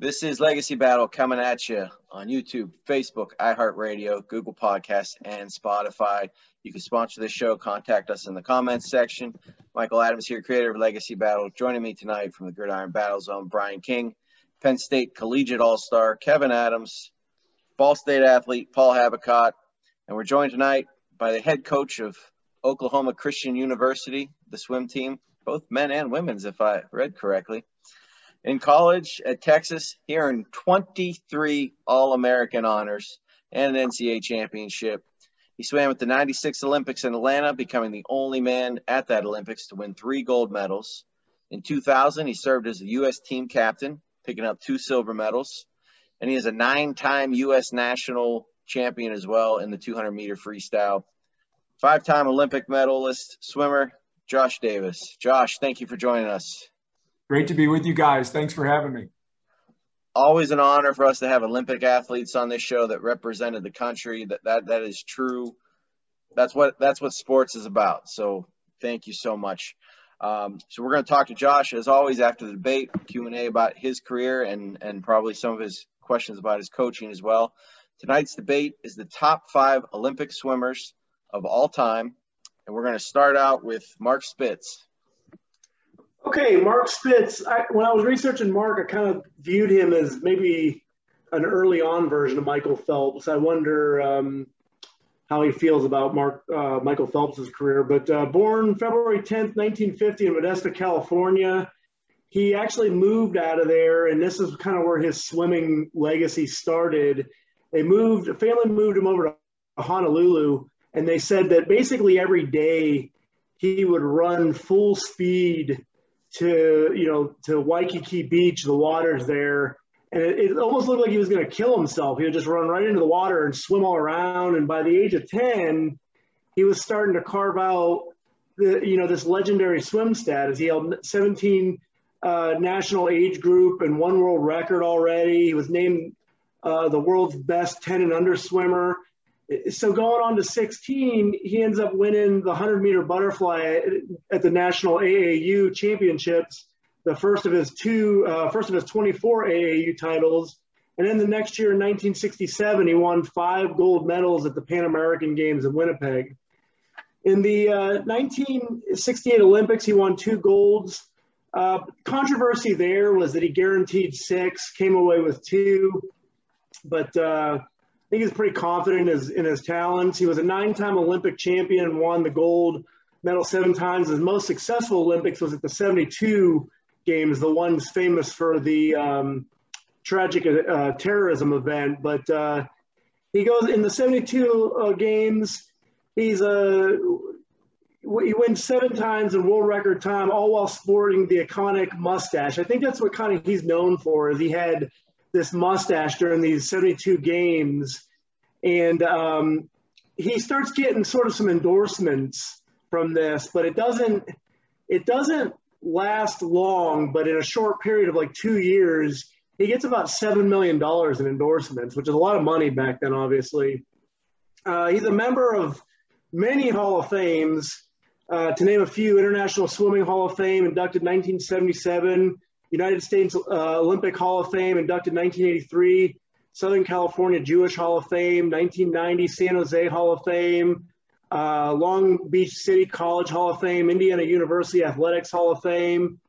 This is Legacy Battle coming at you on YouTube, Facebook, iHeartRadio, Google Podcasts, and Spotify. You can sponsor this show. Contact us in the comments section. Michael Adams here, creator of Legacy Battle. Joining me tonight from the Gridiron Battle Zone, Brian King, Penn State Collegiate All-Star, Kevin Adams, Ball State athlete, Paul Habicott. And we're joined tonight by the head coach of Oklahoma Christian University, the swim team, both men and women's, if I read correctly. In college at Texas, he earned 23 All-American honors and an NCAA championship. He swam at the 96 Olympics in Atlanta, becoming the only man at that Olympics to win 3 gold medals. In 2000, he served as a U.S. team captain, picking up 2 silver medals. And he is a 9-time U.S. national champion as well in the 200-meter freestyle. 5-time Olympic medalist swimmer, Josh Davis. Josh, thank you for joining us. Great to be with you guys. Thanks for having me. Always an honor for us to have Olympic athletes on this show that represented the country. That is true. That's what sports is about. So thank you so much. So we're going to talk to Josh, as always, after the debate, Q&A about his career and probably some of his questions about his coaching as well. Tonight's debate is the top 5 Olympic swimmers of all time. And we're going to start out with Mark Spitz. Okay, Mark Spitz, when I was researching Mark, I kind of viewed him as maybe an early on version of Michael Phelps. I wonder how he feels about Michael Phelps' career. But born February 10th, 1950 in Modesto, California, he actually moved out of there, and this is kind of where his swimming legacy started. A family moved him over to Honolulu, and they said that basically every day he would run full speed to Waikiki Beach, the water's there, and it almost looked like he was going to kill himself. He would just run right into the water and swim all around, and by the age of 10, he was starting to carve out this legendary swim status. He held 17 national age group and 1 world record already. He was named the world's best 10 and under swimmer. So going on to 16, he ends up winning the 100-meter butterfly at the National AAU Championships, the first of his 24 AAU titles. And then the next year, in 1967, he won 5 gold medals at the Pan American Games in Winnipeg. In the 1968 Olympics, he won 2 golds. Controversy there was that he guaranteed 6, came away with 2, but I think he was pretty confident in his talents. He was a 9-time Olympic champion and won the gold medal 7 times. His most successful Olympics was at the 72 Games, the ones famous for the tragic terrorism event. But he goes in the 72 Games. He wins 7 times in world record time, all while sporting the iconic mustache. I think that's what kind of he's known for, is he had this mustache during these 72 games. And he starts getting sort of some endorsements from this, but it doesn't last long. But in a short period of like 2 years, he gets about $7 million in endorsements, which is a lot of money back then, obviously. He's a member of many Hall of Fames, to name a few: International Swimming Hall of Fame, inducted 1977, United States Olympic Hall of Fame, inducted 1983, Southern California Jewish Hall of Fame, 1990 San Jose Hall of Fame, Long Beach City College Hall of Fame, Indiana University Athletics Hall of Fame.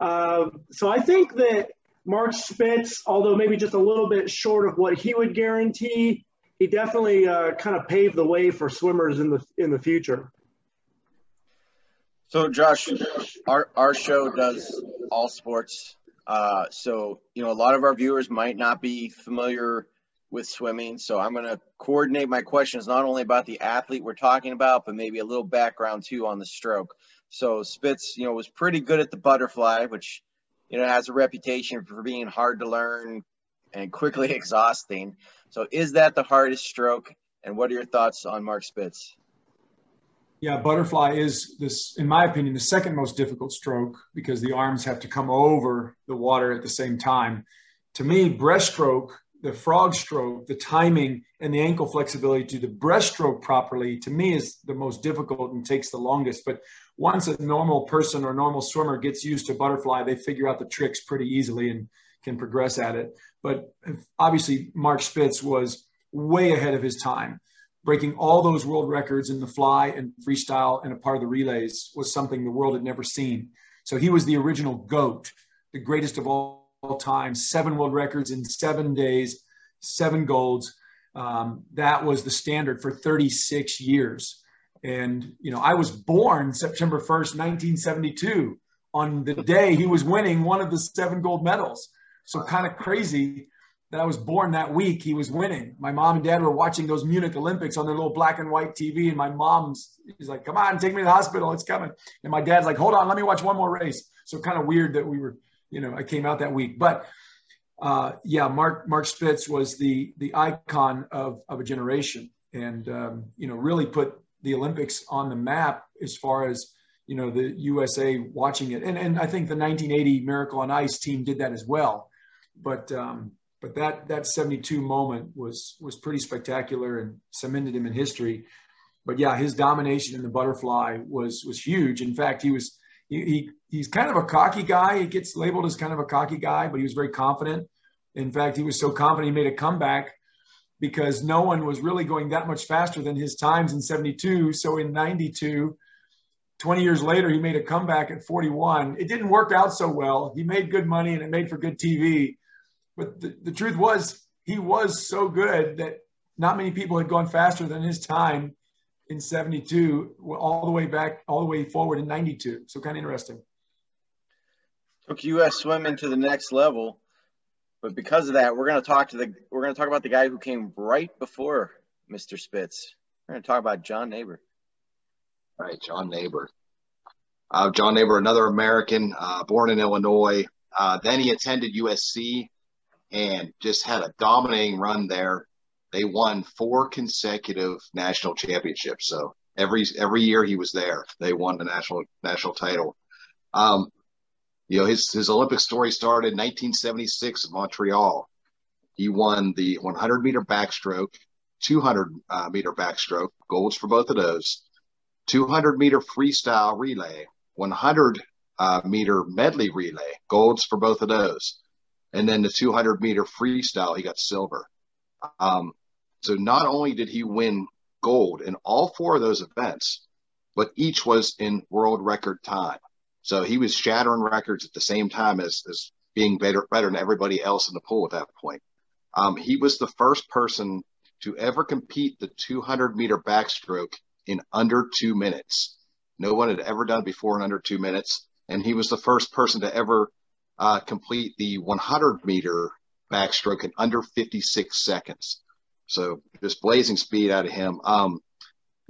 So I think that Mark Spitz, although maybe just a little bit short of what he would guarantee, he definitely kind of paved the way for swimmers in the future. So Josh, our show does all sports. So, you know, a lot of our viewers might not be familiar with swimming. So I'm going to coordinate my questions, not only about the athlete we're talking about, but maybe a little background too on the stroke. So Spitz, you know, was pretty good at the butterfly, which, you know, has a reputation for being hard to learn and quickly exhausting. So is that the hardest stroke? And what are your thoughts on Mark Spitz? Yeah, butterfly is, this, in my opinion, the second most difficult stroke because the arms have to come over the water at the same time. To me, breaststroke, the frog stroke, the timing, and the ankle flexibility to the breaststroke properly, to me, is the most difficult and takes the longest. But once a normal person or normal swimmer gets used to butterfly, they figure out the tricks pretty easily and can progress at it. But obviously, Mark Spitz was way ahead of his time. Breaking all those world records in the fly and freestyle and a part of the relays was something the world had never seen. So he was the original GOAT, the greatest of all time, 7 world records in 7 days, 7 golds. That was the standard for 36 years. And, you know, I was born September 1st, 1972, on the day he was winning one of the 7 gold medals. So kind of crazy that I was born that week, he was winning. My mom and dad were watching those Munich Olympics on their little black and white TV. And my mom's is like, come on, take me to the hospital. It's coming. And my dad's like, hold on, let me watch one more race. So kind of weird that we were, you know, I came out that week. But yeah, Mark Spitz was the icon of a generation and, you know, really put the Olympics on the map as far as, you know, the USA watching it. And I think the 1980 Miracle on Ice team did that as well. But that 72 moment was pretty spectacular and cemented him in history. But yeah, his domination in the butterfly was huge. In fact, he's kind of a cocky guy. He gets labeled as kind of a cocky guy, but he was very confident. In fact, he was so confident he made a comeback because no one was really going that much faster than his times in 72. So in 92, 20 years later, he made a comeback at 41. It didn't work out so well. He made good money and it made for good TV. But the truth was, he was so good that not many people had gone faster than his time in 72, all the way forward in 92. So kind of interesting. Took U.S. swimming to the next level, but because of that, we're going to talk about the guy who came right before Mr. Spitz. We're going to talk about John Naber. All right, John Naber. John Naber, another American, born in Illinois. Then he attended USC. And just had a dominating run there. They won 4 consecutive national championships. So every year he was there, they won the national title. You know, his Olympic story started in 1976 in Montreal. He won the 100-meter backstroke, 200-meter backstroke, golds for both of those, 200-meter freestyle relay, 100-meter medley relay, golds for both of those. And then the 200-meter freestyle, he got silver. So not only did he win gold in all 4 of those events, but each was in world record time. So he was shattering records at the same time as being better than everybody else in the pool at that point. He was the first person to ever compete the 200-meter backstroke in under 2 minutes. No one had ever done it before in under 2 minutes. And he was the first person to ever complete the 100-meter backstroke in under 56 seconds. So just blazing speed out of him.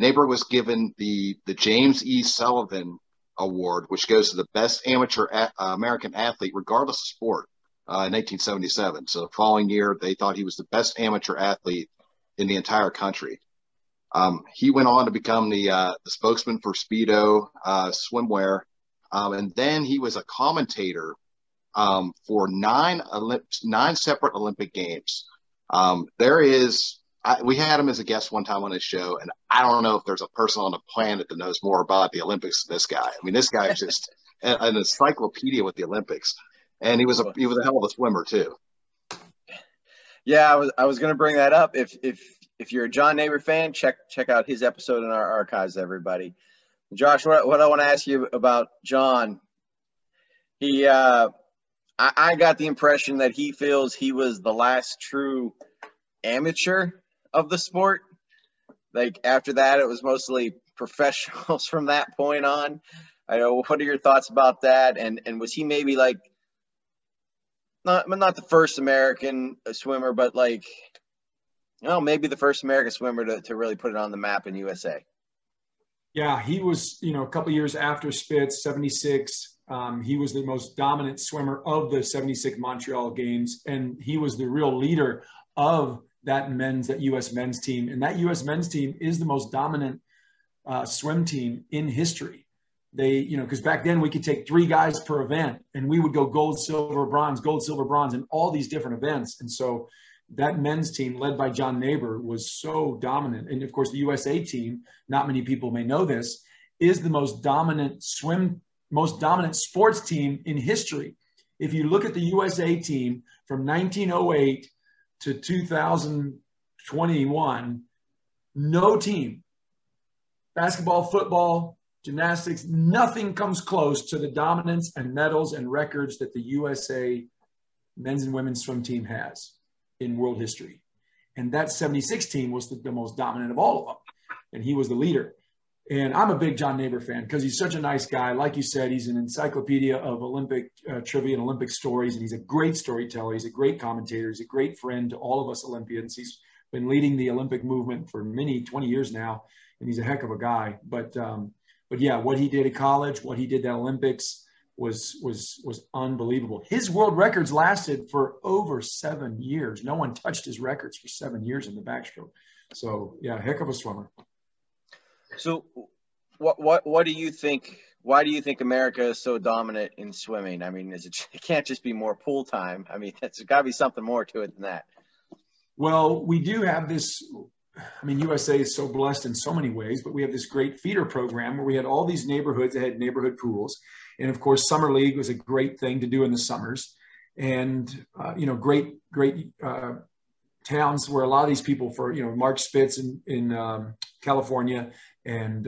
Naber was given the James E. Sullivan Award, which goes to the best amateur American athlete, regardless of sport, in 1977. So the following year, they thought he was the best amateur athlete in the entire country. He went on to become the spokesman for Speedo swimwear. And then he was a commentator for 9 separate Olympic Games. We had him as a guest one time on his show, and I don't know if there's a person on the planet that knows more about the Olympics than this guy. I mean, this guy is just an encyclopedia with the Olympics, and he was a hell of a swimmer too. Yeah, I was going to bring that up. If you're a John Naber fan, check out his episode in our archives, everybody. Josh, what I want to ask you about John, he I got the impression that he feels he was the last true amateur of the sport. Like, after that, it was mostly professionals from that point on. I know, what are your thoughts about that? And was he maybe like not the first American swimmer, but like, you know, maybe the first American swimmer to really put it on the map in USA? Yeah, he was, you know, a couple of years after Spitz, 76. He was the most dominant swimmer of the 76 Montreal Games, and he was the real leader of that U.S. men's team. And that U.S. men's team is the most dominant swim team in history. They, you know, because back then we could take three guys per event, and we would go gold, silver, bronze in all these different events. And so that men's team led by John Naber was so dominant. And, of course, the USA team, not many people may know this, is the most dominant sports team in history. If you look at the USA team from 1908 to 2021, no team, basketball, football, gymnastics, nothing comes close to the dominance and medals and records that the USA men's and women's swim team has in world history. And that 76 team was the most dominant of all of them, and he was the leader. And I'm a big John Naber fan because he's such a nice guy. Like you said, he's an encyclopedia of Olympic trivia and Olympic stories, and he's a great storyteller. He's a great commentator. He's a great friend to all of us Olympians. He's been leading the Olympic movement for 20 years now, and he's a heck of a guy. But yeah, what he did at college, what he did at Olympics was unbelievable. His world records lasted for over 7 years. No one touched his records for 7 years in the backstroke. So yeah, heck of a swimmer. So what do you think, why do you think America is so dominant in swimming? I mean, it can't just be more pool time. I mean, there's got to be something more to it than that. Well, we do have this, I mean, USA is so blessed in so many ways, but we have this great feeder program where we had all these neighborhoods that had neighborhood pools. And of course, summer league was a great thing to do in the summers. And, you know, great towns where a lot of these people for, you know, Mark Spitz in California and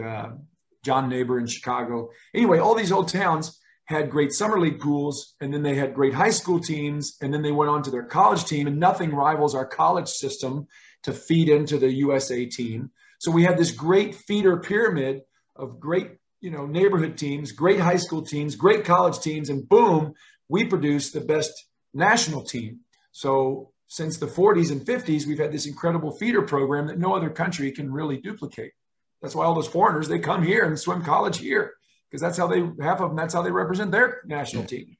John Naber in Chicago. Anyway, all these old towns had great summer league pools, and then they had great high school teams, and then they went on to their college team, and nothing rivals our college system to feed into the USA team. So we had this great feeder pyramid of great, you know, neighborhood teams, great high school teams, great college teams, and boom, we produced the best national team. So since the 40s and 50s, we've had this incredible feeder program that no other country can really duplicate. That's why all those foreigners, they come here and swim college here, because that's how they, half of them, that's how they represent their national team.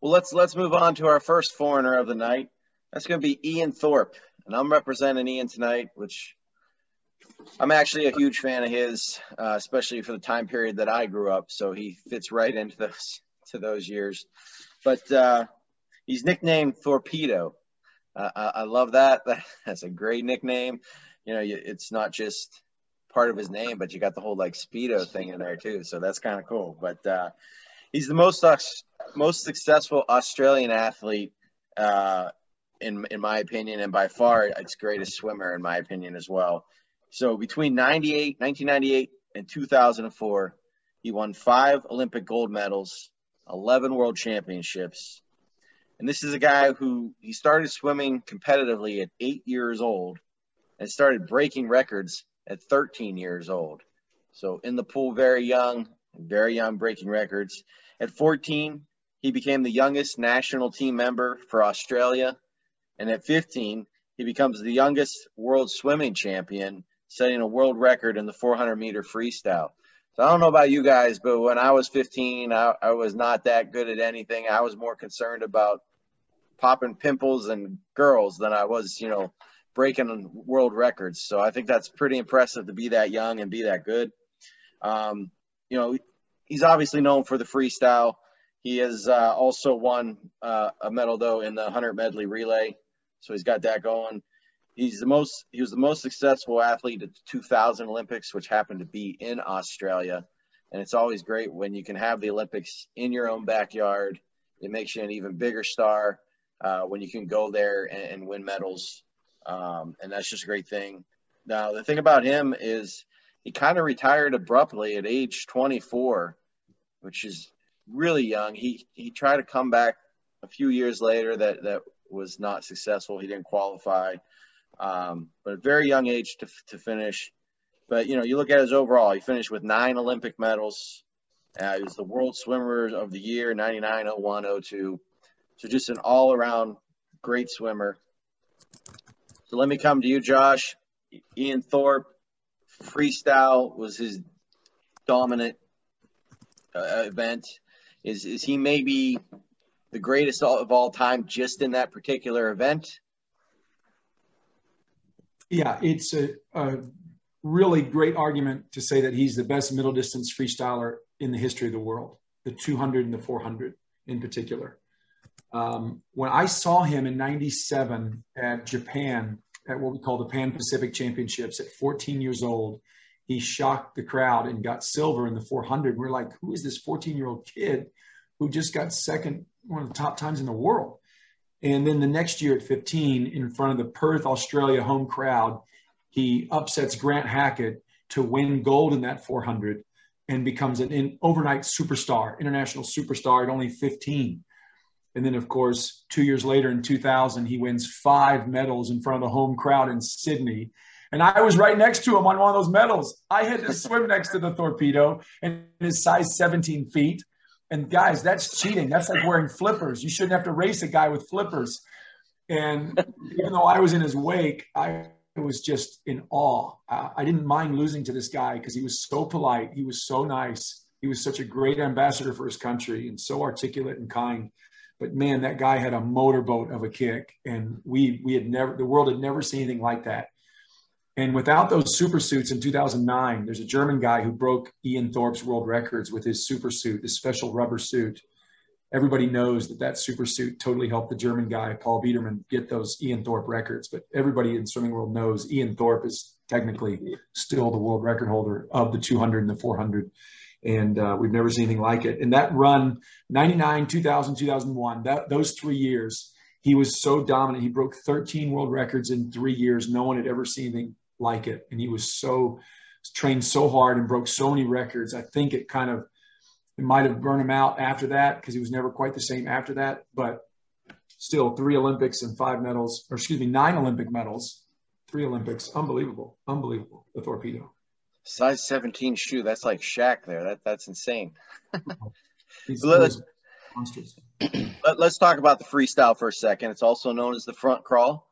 Well, let's move on to our first foreigner of the night. That's going to be Ian Thorpe, and I'm representing Ian tonight, which I'm actually a huge fan of his, especially for the time period that I grew up. So he fits right into those years, but he's nicknamed Thorpedo. I love that. That's a great nickname. You know, it's not just part of his name, but you got the whole like Speedo thing in there too. So that's kind of cool. But he's the most successful Australian athlete in my opinion, and by far its greatest swimmer in my opinion as well. So between 1998 and 2004, he won 5 Olympic gold medals, 11 world championships. And this is a guy who he started swimming competitively at 8 years old and started breaking records at 13 years old. So in the pool, very young, breaking records. At 14, he became the youngest national team member for Australia. And at 15, he becomes the youngest world swimming champion, setting a world record in the 400-meter freestyle. So I don't know about you guys, but when I was 15, I was not that good at anything. I was more concerned about popping pimples and girls than I was, you know, breaking world records. So I think that's pretty impressive to be that young and be that good. You know, he's obviously known for the freestyle. He has also won a medal, though, in the 100 medley relay. So he's got that going. He was the most successful athlete at the 2000 Olympics, which happened to be in Australia. And it's always great when you can have the Olympics in your own backyard. It makes you an even bigger star. when you can go there and win medals. And that's just a great thing. Now, the thing about him is he kind of retired abruptly at age 24, which is really young. He tried to come back a few years later. That was not successful. He didn't qualify. But a very young age to finish. But, you know, you look at his overall, he finished with 9 Olympic medals. He was the World Swimmer of the Year, 99, 01, 02. So just an all-around great swimmer. So let me come to you, Josh. Ian Thorpe, freestyle was his dominant event. Is he maybe the greatest of all time just in that particular event? Yeah, it's a really great argument to say that he's the best middle distance freestyler in the history of the world, the 200 and the 400 in particular. When I saw him in 97 at Japan, at what we call the Pan Pacific Championships, at 14 years old, he shocked the crowd and got silver in the 400. We're like, who is this 14-year-old kid who just got second, one of the top times in the world? And then the next year at 15, in front of the Perth, Australia home crowd, he upsets Grant Hackett to win gold in that 400 and becomes an overnight superstar, international superstar at only 15. And then, of course, 2 years later in 2000, he wins 5 medals in front of the home crowd in Sydney. And I was right next to him on one of those medals. I had to swim next to the Thorpedo and his size 17 feet. And, guys, that's cheating. That's like wearing flippers. You shouldn't have to race a guy with flippers. And even though I was in his wake, I was just in awe. I didn't mind losing to this guy because he was so polite. He was so nice. He was such a great ambassador for his country and so articulate and kind. But man, that guy had a motorboat of a kick, and we had never, the world had never seen anything like that. And without those super suits in 2009, there's a German guy who broke Ian Thorpe's world records with his super suit, his special rubber suit. Everybody knows that super suit totally helped the German guy, Paul Biedermann, get those Ian Thorpe records. But everybody in swimming world knows Ian Thorpe is technically still the world record holder of the 200 and the 400. And we've never seen anything like it. And that run, 99, 2000, 2001, those 3 years, he was so dominant. He broke 13 world records in 3 years. No one had ever seen anything like it. And he was so trained so hard and broke so many records. I think it might have burned him out after that because he was never quite the same after that. But still, 3 Olympics and 5 medals, or excuse me, 9 Olympic medals, 3 Olympics. Unbelievable. Unbelievable. The Thorpedo. Size 17 shoe. That's like Shaq there. That's insane. Let's talk about the freestyle for a second. It's also known as the front crawl.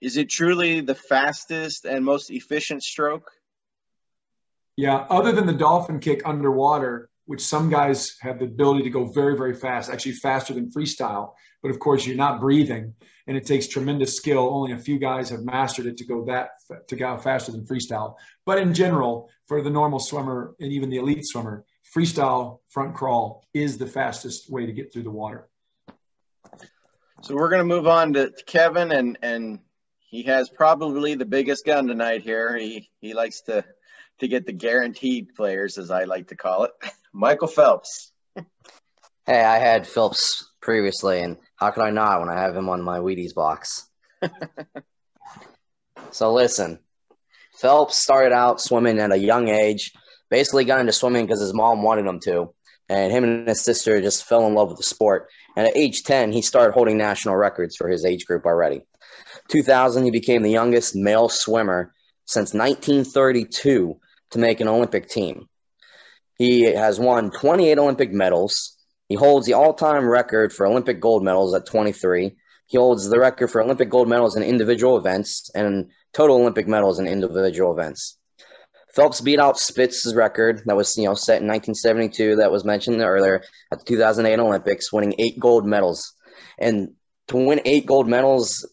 Is it truly the fastest and most efficient stroke? Yeah. Other than the dolphin kick underwater, which some guys have the ability to go very, very fast, actually faster than freestyle. But of course you're not breathing and it takes tremendous skill. Only a few guys have mastered it to go faster than freestyle. But in general, for the normal swimmer and even the elite swimmer, freestyle front crawl is the fastest way to get through the water. So we're going to move on to Kevin, and he has probably the biggest gun tonight here. He likes to get the guaranteed players, as I like to call it. Michael Phelps. Hey, I had Phelps previously, and how could I not when I have him on my Wheaties box? So listen, Phelps started out swimming at a young age, basically got into swimming because his mom wanted him to, and him and his sister just fell in love with the sport. And at age 10, he started holding national records for his age group already. 2000, he became the youngest male swimmer since 1932 to make an Olympic team. He has won 28 Olympic medals. He holds the all-time record for Olympic gold medals at 23. He holds the record for Olympic gold medals in individual events and total Olympic medals in individual events. Phelps beat out Spitz's record that was, set in 1972 that was mentioned earlier at the 2008 Olympics, winning 8 gold medals. And to win 8 gold medals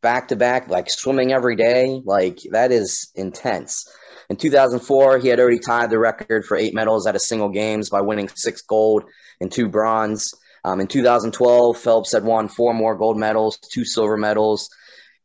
back-to-back, like swimming every day, like that is intense. In 2004, he had already tied the record for 8 medals at a single games by winning 6 gold and 2 bronze. In 2012, Phelps had won 4 more gold medals, 2 silver medals.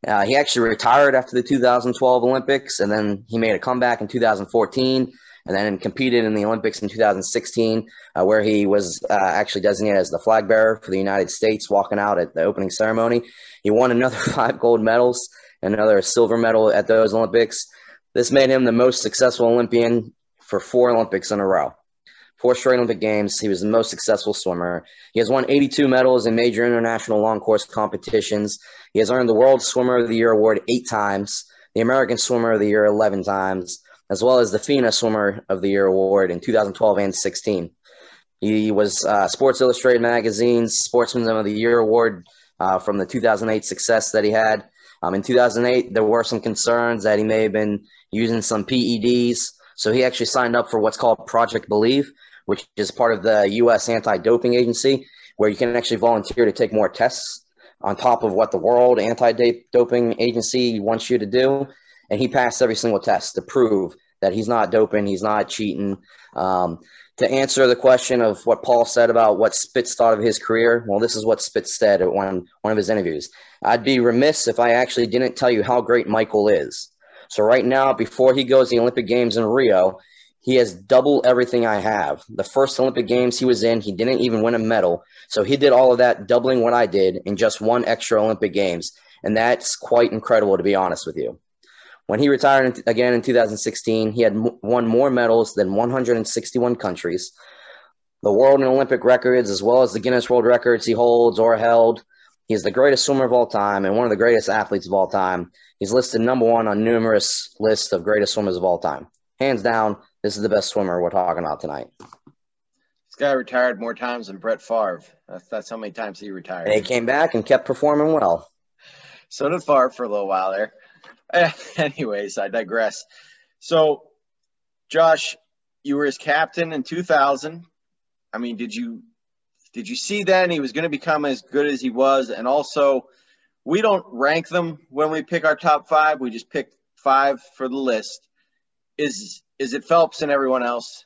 He actually retired after the 2012 Olympics, and then he made a comeback in 2014 and then competed in the Olympics in 2016, where he was actually designated as the flag bearer for the United States, walking out at the opening ceremony. He won another 5 gold medals, another silver medal at those Olympics. This made him the most successful Olympian for 4 Olympics in a row. 4 straight Olympic games, he was the most successful swimmer. He has won 82 medals in major international long course competitions. He has earned the World Swimmer of the Year award 8 times, the American Swimmer of the Year 11 times, as well as the FINA Swimmer of the Year award in 2012 and 16. He was Sports Illustrated magazine's Sportsman of the Year award from the 2008 success that he had. In 2008, there were some concerns that he may have been using some PEDs, so he actually signed up for what's called Project Believe, which is part of the U.S. Anti-Doping Agency, where you can actually volunteer to take more tests on top of what the World Anti-Doping Agency wants you to do. And he passed every single test to prove that he's not doping, he's not cheating. To answer the question of what Paul said about what Spitz thought of his career, well, this is what Spitz said at one of his interviews. "I'd be remiss if I actually didn't tell you how great Michael is. So right now, before he goes to the Olympic Games in Rio, he has double everything I have. The first Olympic Games he was in, he didn't even win a medal. So he did all of that, doubling what I did in just 1 extra Olympic Games. And that's quite incredible, to be honest with you." When he retired again in 2016, he had won more medals than 161 countries. The world and Olympic records, as well as the Guinness World Records he holds or held. He's the greatest swimmer of all time and one of the greatest athletes of all time. He's listed #1 on numerous lists of greatest swimmers of all time. Hands down, this is the best swimmer we're talking about tonight. This guy retired more times than Brett Favre. That's how many times he retired. And he came back and kept performing well. So did Favre for a little while there. Anyways, I digress. So, Josh, you were his captain in 2000. I mean, did you see then he was going to become as good as he was? And also, we don't rank them when we pick our top 5. We just pick 5 for the list. Is it Phelps and everyone else?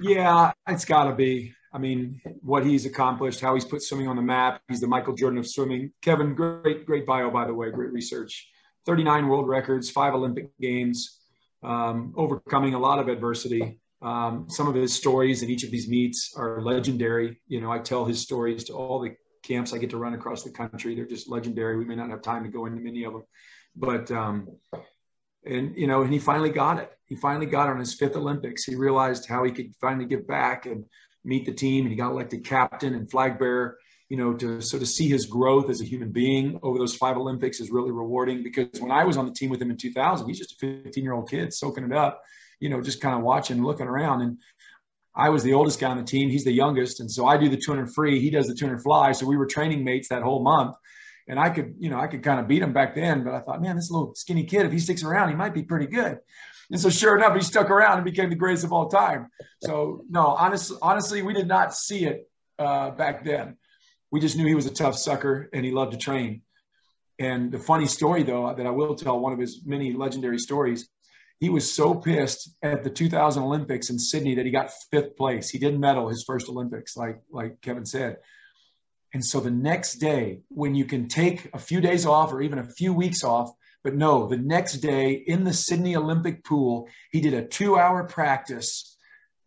Yeah, it's got to be. I mean, what he's accomplished, how he's put swimming on the map. He's the Michael Jordan of swimming. Kevin, great bio, by the way. Great research. 39 world records, 5 Olympic Games, overcoming a lot of adversity. Some of his stories in each of these meets are legendary. You know, I tell his stories to all the camps I get to run across the country. They're just legendary. We may not have time to go into many of them. But, and, you know, and he finally got it. He finally got on his 5th Olympics. He realized how he could finally give back and meet the team. And he got elected captain and flag bearer, you know, so to see his growth as a human being over those 5 Olympics is really rewarding, because when I was on the team with him in 2000, he's just a 15-year-old kid soaking it up, you know, just kind of watching, looking around. And I was the oldest guy on the team. He's the youngest. And so I do the 200 free. He does the 200 fly. So we were training mates that whole month. And I could kind of beat him back then, but I thought, man, this little skinny kid, if he sticks around, he might be pretty good. And so sure enough, he stuck around and became the greatest of all time. So no, honestly, we did not see it back then. We just knew he was a tough sucker and he loved to train. And the funny story though, that I will tell, one of his many legendary stories, he was so pissed at the 2000 Olympics in Sydney that he got 5th place. He didn't medal his first Olympics, like Kevin said. And so the next day, when you can take a few days off or even a few weeks off, but no, the next day in the Sydney Olympic pool, he did a 2-hour practice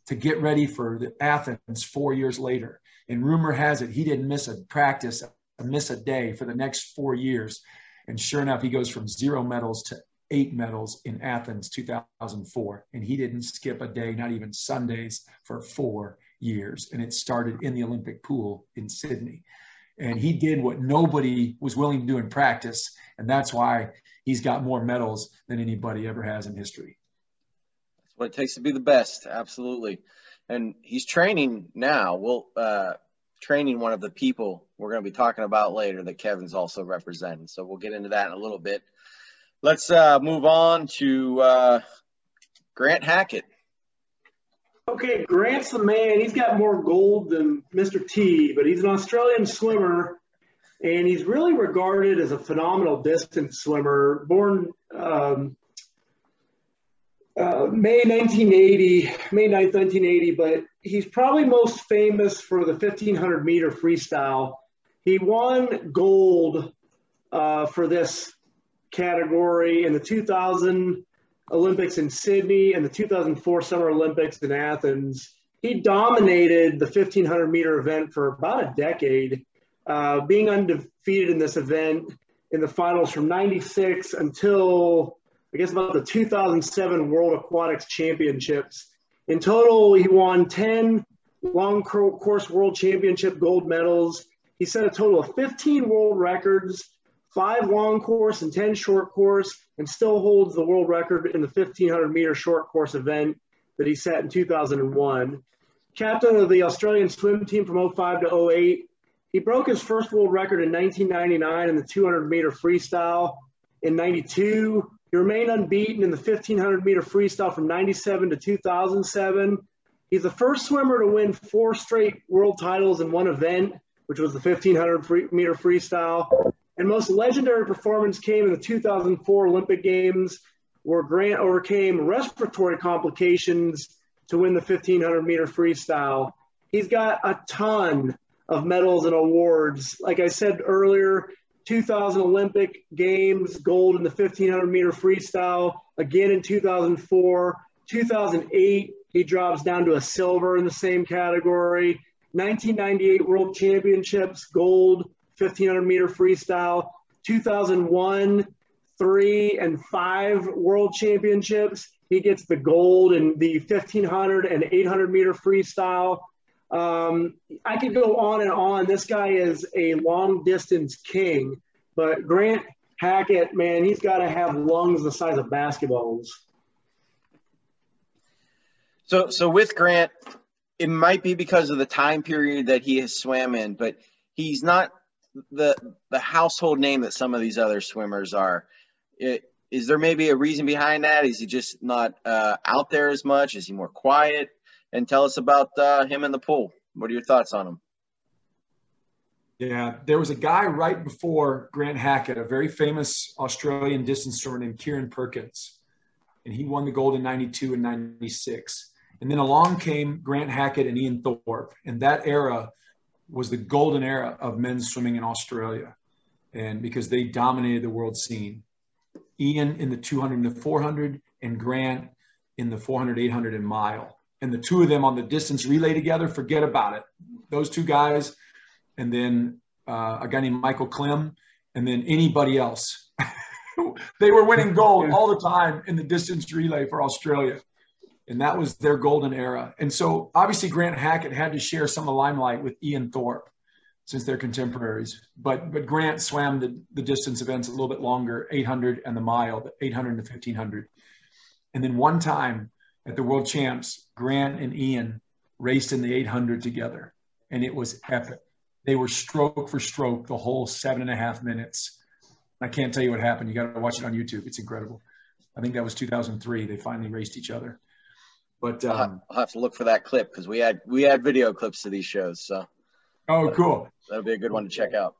to get ready for the Athens 4 years later. And rumor has it, he didn't miss a practice, miss a day for the next 4 years. And sure enough, he goes from 0 medals to 8 medals in Athens 2004. And he didn't skip a day, not even Sundays, for 4 years. And it started in the Olympic pool in Sydney. And he did what nobody was willing to do in practice. And that's why he's got more medals than anybody ever has in history. That's what it takes to be the best. Absolutely. And he's training now. We'll training one of the people we're going to be talking about later that Kevin's also representing. So we'll get into that in a little bit. Let's move on to Grant Hackett. Okay, Grant's the man. He's got more gold than Mr. T, but he's an Australian swimmer, and he's really regarded as a phenomenal distance swimmer. Born May 9th, 1980, but he's probably most famous for the 1,500-meter freestyle. He won gold for this category in the 2000 Olympics in Sydney and the 2004 Summer Olympics in Athens. He dominated the 1,500 meter event for about a decade, being undefeated in this event in the finals from 96 until, I guess, about the 2007 World Aquatics Championships. In total, he won 10 long course world championship gold medals. He set a total of 15 world records, 5 long course and 10 short course, and still holds the world record in the 1,500 meter short course event that he set in 2001. Captain of the Australian swim team from 05 to 08, he broke his first world record in 1999 in the 200 meter freestyle. In 92, he remained unbeaten in the 1,500 meter freestyle from 97 to 2007. He's the first swimmer to win 4 straight world titles in one event, which was the 1,500 meter freestyle. And most legendary performance came in the 2004 Olympic Games, where Grant overcame respiratory complications to win the 1,500 meter freestyle. He's got a ton of medals and awards. Like I said earlier, 2000 Olympic Games, gold in the 1,500 meter freestyle, again in 2004. 2008, he drops down to a silver in the same category. 1998 World Championships, gold, 1,500 meter freestyle. 2001, 3 and 5 world championships. He gets the gold in the 1,500 and 800 meter freestyle. I could go on and on. This guy is a long distance king, but Grant Hackett, man, he's got to have lungs the size of basketballs. So with Grant, it might be because of the time period that he has swam in, but he's not the household name that some of these other swimmers are. Is there maybe a reason behind that? Is he just not out there as much? Is he more quiet? And tell us about him in the pool. What are your thoughts on him? Yeah, there was a guy right before Grant Hackett, a very famous Australian distance swimmer named Kieran Perkins, and he won the gold in 92 and 96. And then along came Grant Hackett and Ian Thorpe, and that era was the golden era of men's swimming in Australia, and because they dominated the world scene. Ian in the 200 and the 400, and Grant in the 400, 800, and mile. And the two of them on the distance relay together, forget about it. Those two guys, and then a guy named Michael Clem, and then anybody else. They were winning gold all the time in the distance relay for Australia. And that was their golden era. And so obviously Grant Hackett had to share some of the limelight with Ian Thorpe since they're contemporaries. But Grant swam the distance events a little bit longer, 800 and the mile, the 800 and the 1,500. And then one time, at the World Champs, Grant and Ian raced in the 800 together, and it was epic. They were stroke for stroke the whole 7.5 minutes. I can't tell you what happened. You got to watch it on YouTube. It's incredible. I think that was 2003. They finally raced each other. But I'll have to look for that clip because we had video clips to these shows. So that'll be a good one to check out.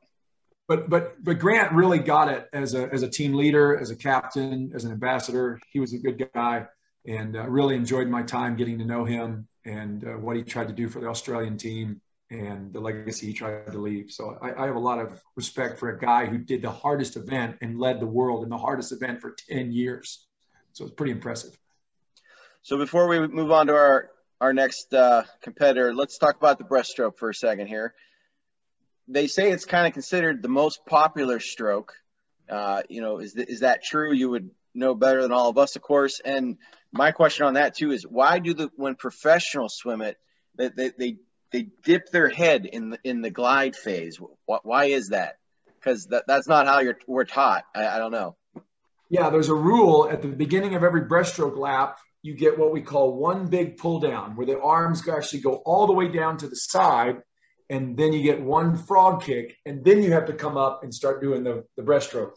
But Grant really got it as a team leader, as a captain, as an ambassador. He was a good guy. And I really enjoyed my time getting to know him and what he tried to do for the Australian team and the legacy he tried to leave. So I have a lot of respect for a guy who did the hardest event and led the world in the hardest event for 10 years. So it's pretty impressive. So before we move on to our next competitor, let's talk about the breaststroke for a second here. They say it's kind of considered the most popular stroke. Is that true? You would know better than all of us, of course. And my question on that too is why do when professionals swim it, they dip their head in the glide phase? Why is that? Because that's not how we're taught. I don't know. Yeah, there's a rule at the beginning of every breaststroke lap. You get what we call one big pull down, where the arms actually go all the way down to the side, and then you get one frog kick, and then you have to come up and start doing the breaststroke.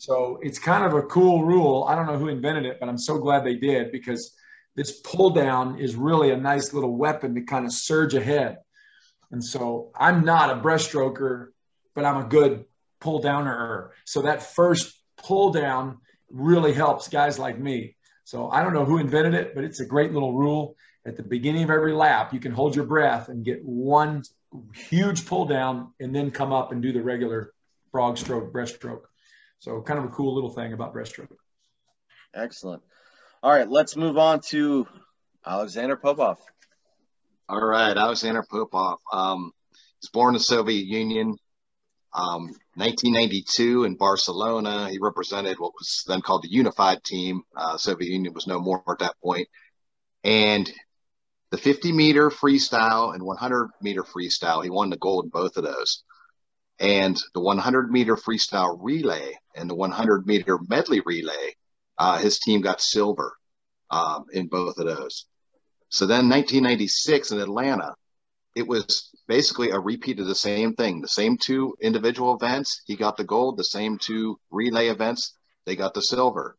So it's kind of a cool rule. I don't know who invented it, but I'm so glad they did because this pull down is really a nice little weapon to kind of surge ahead. And so I'm not a breaststroker, but I'm a good pull downer. So that first pull down really helps guys like me. So I don't know who invented it, but it's a great little rule. At the beginning of every lap, you can hold your breath and get one huge pull down and then come up and do the regular frog stroke, breaststroke. So kind of a cool little thing about breaststroke. Excellent. All right, let's move on to Alexander Popov. All right, Alexander Popov. He was born in the Soviet Union, 1992 in Barcelona. He represented what was then called the Unified Team. Soviet Union was no more at that point. And the 50-meter freestyle and 100-meter freestyle, he won the gold in both of those. And the 100-meter freestyle relay and the 100-meter medley relay, his team got silver in both of those. So then 1996 in Atlanta, it was basically a repeat of the same thing. The same two individual events, he got the gold. The same two relay events, they got the silver.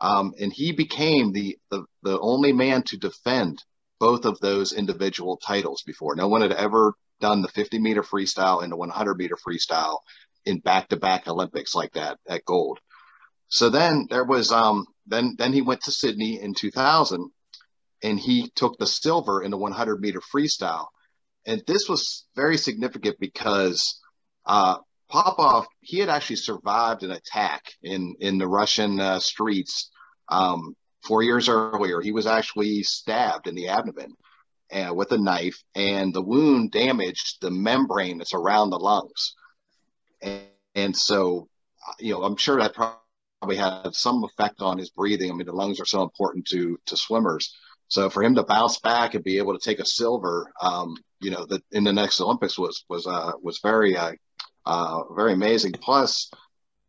And he became the only man to defend both of those individual titles before. No one had ever done the 50-meter freestyle and the 100-meter freestyle in back-to-back Olympics like that at gold. So then there was then he went to Sydney in 2000, and he took the silver in the 100-meter freestyle. And this was very significant because Popov, he had actually survived an attack in the Russian streets 4 years earlier. He was actually stabbed in the abdomen with a knife, and the wound damaged the membrane that's around the lungs. And so, you know, I'm sure that probably had some effect on his breathing. I mean, the lungs are so important to swimmers. So for him to bounce back and be able to take a silver, you know, in the next Olympics was very amazing. Plus,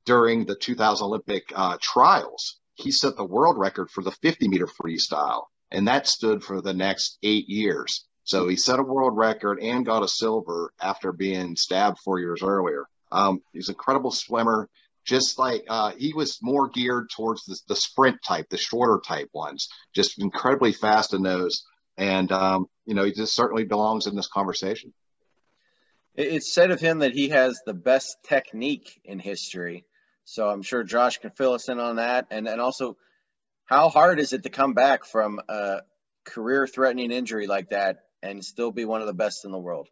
during the 2000 Olympic trials, he set the world record for the 50-meter freestyle, and that stood for the next 8 years. So he set a world record and got a silver after being stabbed 4 years earlier. He's an incredible swimmer. Just like he was more geared towards the sprint type, the shorter type ones, just incredibly fast in those. And, you know, he just certainly belongs in this conversation. It's said of him that he has the best technique in history. So I'm sure Josh can fill us in on that. And also, how hard is it to come back from a career-threatening injury like that and still be one of the best in the world?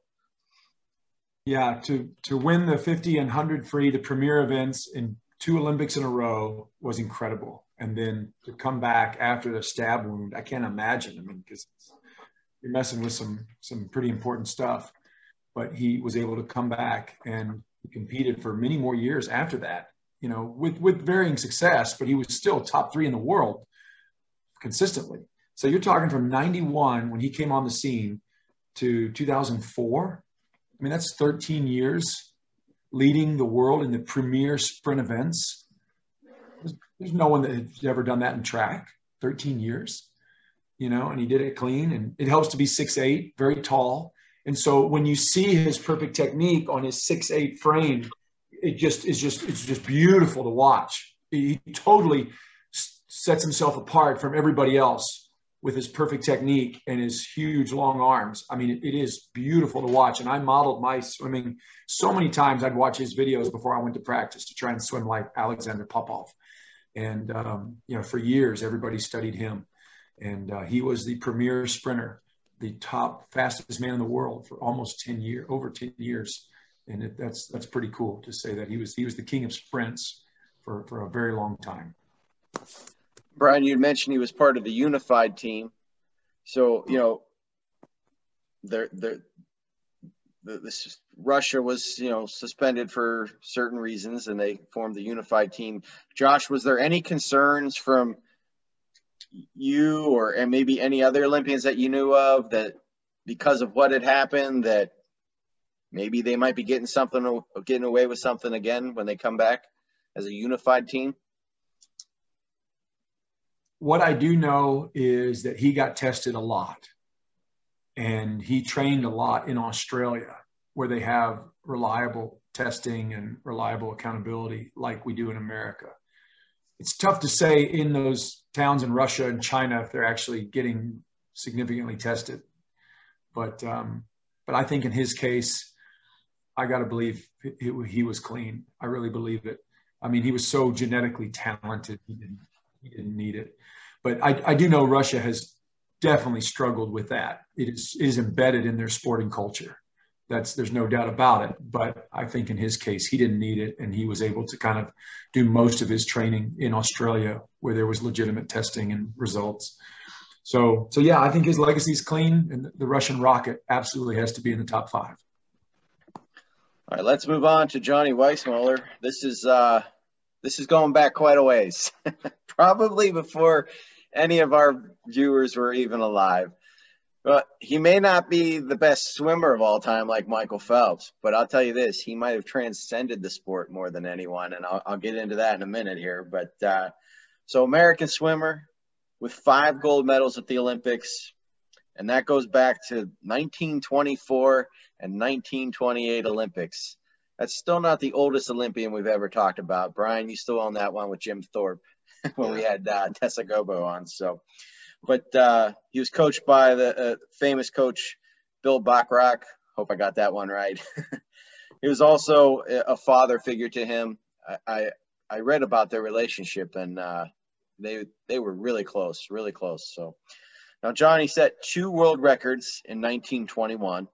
Yeah, to win the 50 and 100 free, the premier events in two Olympics in a row was incredible. And then to come back after the stab wound, I can't imagine. I mean, because you're messing with some pretty important stuff. But he was able to come back and he competed for many more years after that, you know, with varying success. But he was still top three in the world consistently. So you're talking from 91 when he came on the scene to 2004. I mean, that's 13 years leading the world in the premier sprint events. There's no one that has ever done that in track, 13 years, you know, and he did it clean. And it helps to be 6'8", very tall. And so when you see his perfect technique on his 6'8" frame, it's just beautiful to watch. He totally sets himself apart from everybody else with his perfect technique and his huge long arms. I mean, it is beautiful to watch. And I modeled my swimming so many times. I'd watch his videos before I went to practice to try and swim like Alexander Popov. And, you know, for years, everybody studied him. And he was the premier sprinter, the top fastest man in the world for almost 10 years, over 10 years. And that's pretty cool to say that he was the king of sprints for a very long time. Brian, you mentioned he was part of the unified team. So, you know, this Russia was, you know, suspended for certain reasons, and they formed the unified team. Josh, was there any concerns from you and maybe any other Olympians that you knew of that because of what had happened that maybe they might be getting away with something again when they come back as a unified team? What I do know is that he got tested a lot, and he trained a lot in Australia, where they have reliable testing and reliable accountability like we do in America. It's tough to say in those towns in Russia and China if they're actually getting significantly tested. But I think in his case, I got to believe he was clean. I really believe it. I mean, he was so genetically talented. He didn't need it. But I do know Russia has definitely struggled with that. It is embedded in their sporting culture. There's no doubt about it. But I think in his case, he didn't need it. And he was able to kind of do most of his training in Australia where there was legitimate testing and results. So yeah, I think his legacy is clean, and the Russian rocket absolutely has to be in the top five. All right, let's move on to Johnny Weissmuller. This is going back quite a ways, probably before any of our viewers were even alive. But he may not be the best swimmer of all time like Michael Phelps, but I'll tell you this, he might have transcended the sport more than anyone, and I'll get into that in a minute here. But so American swimmer with 5 gold medals at the Olympics, and that goes back to 1924 and 1928 Olympics. That's still not the oldest Olympian we've ever talked about. Brian, you still own that one with Jim Thorpe when we had Tessa Gobo on. So, but he was coached by the famous coach Bill Bachrach. Hope I got that one right. He was also a father figure to him. I read about their relationship, and they were really close, really close. So now Johnny set 2 world records in 1921,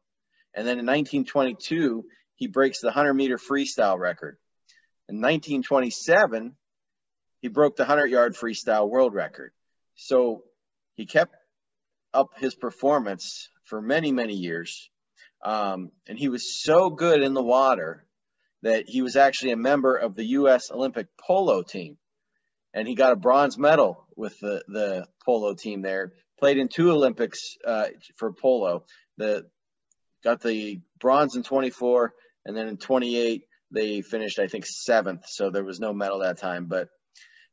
and then in 1922 he breaks the 100-meter freestyle record. In 1927 he broke the 100-yard freestyle world record. So he kept up his performance for many, many years, and he was so good in the water that he was actually a member of the U.S. Olympic polo team, and he got a bronze medal with the polo team there. Played in 2 Olympics for polo. Got the bronze in 24, and then in 28 they finished, I think, 7th. So there was no medal that time, but.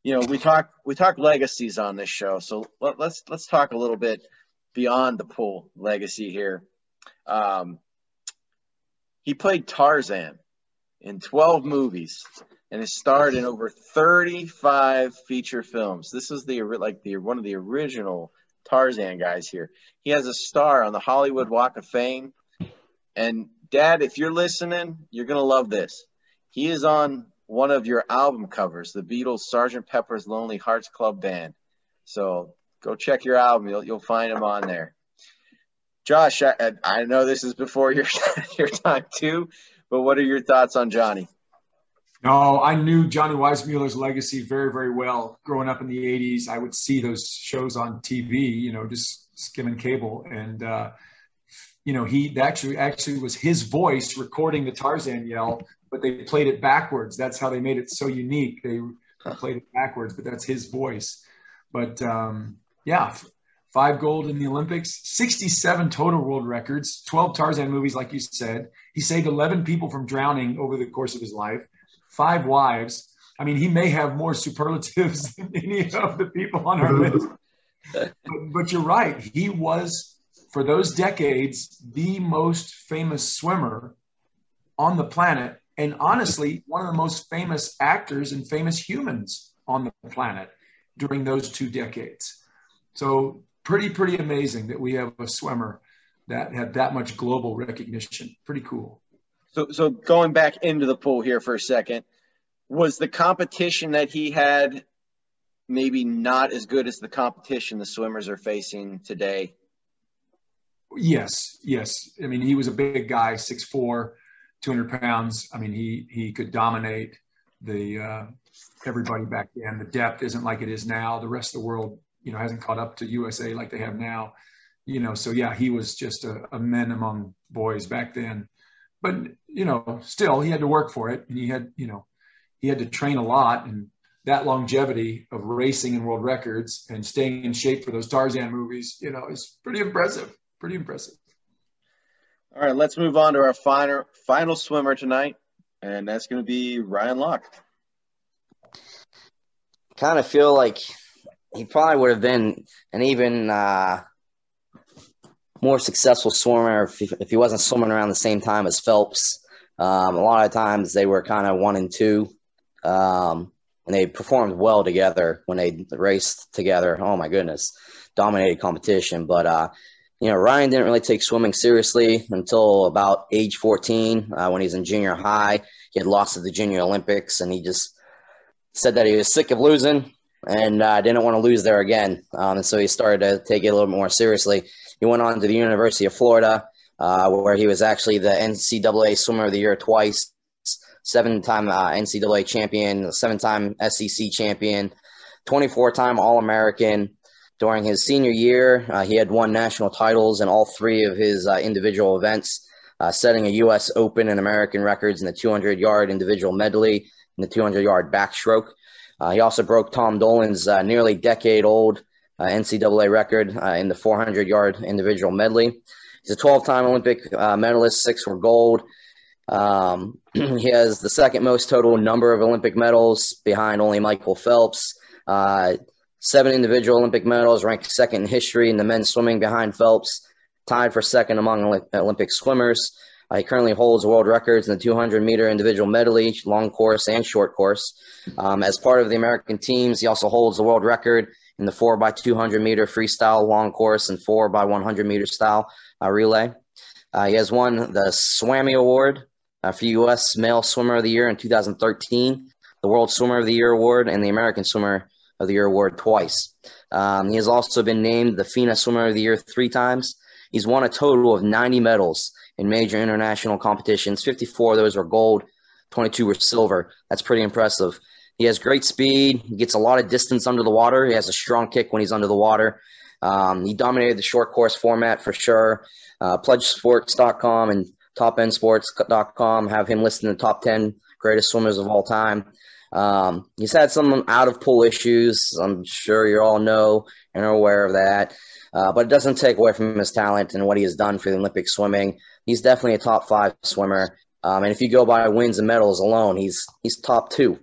You know, we talk legacies on this show, so let's talk a little bit beyond the pool legacy here. He played Tarzan in 12 movies and has starred in over 35 feature films. This is one of the original Tarzan guys here. He has a star on the Hollywood Walk of Fame. And Dad, if you're listening, you're gonna love this. He is on one of your album covers, the Beatles' Sgt. Pepper's Lonely Hearts Club Band. So go check your album. You'll find him on there. Josh, I know this is before your time too, but what are your thoughts on Johnny? No, I knew Johnny Weissmuller's legacy very, very well. Growing up in the 80s, I would see those shows on TV, you know, just skimming cable. And, you know, he actually was his voice recording the Tarzan yell, but they played it backwards. That's how they made it so unique. They played it backwards, but that's his voice. But yeah, 5 gold in the Olympics, 67 total world records, 12 Tarzan movies, like you said. He saved 11 people from drowning over the course of his life, 5 wives. I mean, he may have more superlatives than any of the people on our list. But you're right. He was, for those decades, the most famous swimmer on the planet. And honestly, one of the most famous actors and famous humans on the planet during those 2 decades. So pretty amazing that we have a swimmer that had that much global recognition. Pretty cool. So going back into the pool here for a second, was the competition that he had maybe not as good as the competition the swimmers are facing today? Yes. I mean, he was a big guy, 6'4". 200 pounds. I mean, he could dominate everybody back then. The depth isn't like it is now. The rest of the world, you know, hasn't caught up to USA like they have now, you know. So yeah, he was just a man among boys back then. But you know, still, he had to work for it, and he had to train a lot. And that longevity of racing in world records and staying in shape for those Tarzan movies, you know, is pretty impressive. Pretty impressive. All right, let's move on to our final swimmer tonight, and that's going to be Ryan Locke. Kind of feel like he probably would have been an even more successful swimmer if he wasn't swimming around the same time as Phelps. A lot of times they were kind of 1 and 2, and they performed well together when they raced together. Oh, my goodness, dominated competition, but you know, Ryan didn't really take swimming seriously until about age 14 when he was in junior high. He had lost at the Junior Olympics, and he just said that he was sick of losing and didn't want to lose there again. And so he started to take it a little more seriously. He went on to the University of Florida, where he was actually the NCAA Swimmer of the Year twice, seven-time NCAA champion, seven-time SEC champion, 24-time All-American. During his senior year, he had won national titles in all three of his individual events, setting a U.S. Open and American records in the 200-yard individual medley and the 200-yard backstroke. He also broke Tom Dolan's nearly decade-old NCAA record in the 400-yard individual medley. He's a 12-time Olympic medalist, six for gold. He has the second most total number of Olympic medals behind only Michael Phelps. Seven individual Olympic medals, ranked second in history in the men's swimming behind Phelps, tied for second among Olympic swimmers. He currently holds world records in the 200-meter individual medley, long course and short course. As part of the American teams, he also holds the world record in the 4x200-meter freestyle long course and 4x100-meter style relay. He has won the Swami Award for U.S. Male Swimmer of the Year in 2013, the World Swimmer of the Year Award, and the American Swimmer of the Year Award twice. He has also been named the FINA Swimmer of the Year three times. He's won a total of 90 medals in major international competitions. 54 of those were gold, 22 were silver. That's pretty impressive. He has great speed. He gets a lot of distance under the water. He has a strong kick when he's under the water. He dominated the short course format for sure. Pledgesports.com and TopEndSports.com have him listed in the top 10 greatest swimmers of all time. He's had some out-of-pool issues. I'm sure you all know and are aware of that. But it doesn't take away from his talent and what he has done for the Olympic swimming. He's definitely a top 5 swimmer. And if you go by wins and medals alone, he's top 2.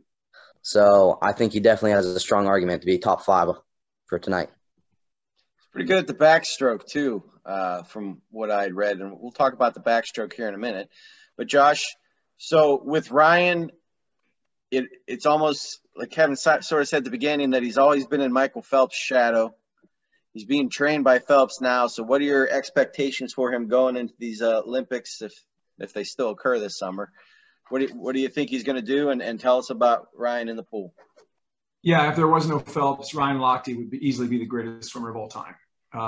So I think he definitely has a strong argument to be top 5 for tonight. Pretty good at the backstroke, too, from what I read. And we'll talk about the backstroke here in a minute. But, Josh, so with Ryan, it's almost like Kevin sort of said at the beginning that he's always been in Michael Phelps' shadow. He's being trained by Phelps now. So what are your expectations for him going into these Olympics if they still occur this summer? What do you think he's going to do? And tell us about Ryan in the pool. Yeah, if there was no Phelps, Ryan Lochte would easily be the greatest swimmer of all time.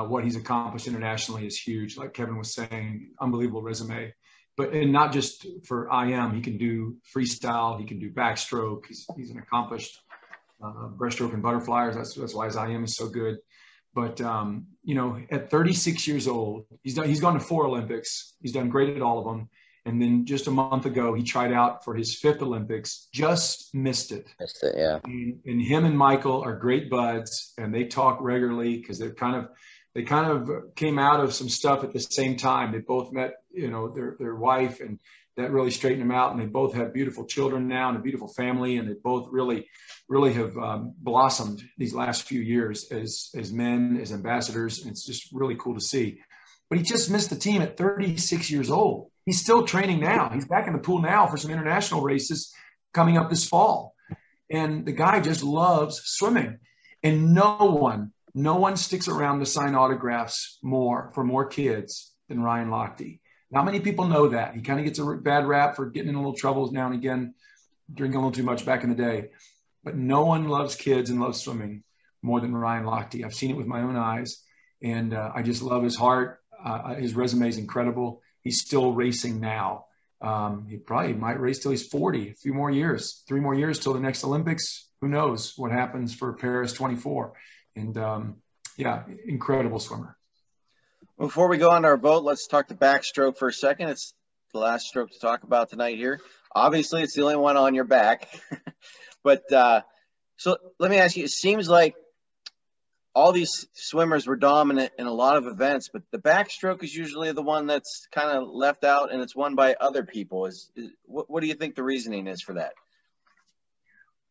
What he's accomplished internationally is huge. Like Kevin was saying, unbelievable resume. And not just for IM, he can do freestyle, he can do backstroke. He's an accomplished breaststroke and butterflies. That's why his IM is so good. But, at 36 years old, he's gone to 4 Olympics. He's done great at all of them. And then just a month ago, he tried out for his 5th Olympics, just missed it. Missed it, yeah. And him and Michael are great buds, and they talk regularly because they kind of came out of some stuff at the same time. They both met, their wife, and that really straightened them out. And they both have beautiful children now and a beautiful family. And they both really, really have blossomed these last few years as men, as ambassadors. And it's just really cool to see. But he just missed the team at 36 years old. He's still training now. He's back in the pool now for some international races coming up this fall. And the guy just loves swimming. And no one sticks around to sign autographs more for more kids than Ryan Lochte. Not many people know that. He kind of gets a bad rap for getting in a little trouble now and again, drinking a little too much back in the day. But no one loves kids and loves swimming more than Ryan Lochte. I've seen it with my own eyes. And I just love his heart. His resume is incredible. He's still racing now. He probably might race till he's 40, a few more years, 3 more years till the next Olympics. Who knows what happens for Paris 24. And, incredible swimmer. Before we go on to our boat, let's talk the backstroke for a second. It's the last stroke to talk about tonight here. Obviously, it's the only one on your back. But so let me ask you, it seems like all these swimmers were dominant in a lot of events, but the backstroke is usually the one that's kind of left out and it's won by other people. What do you think the reasoning is for that?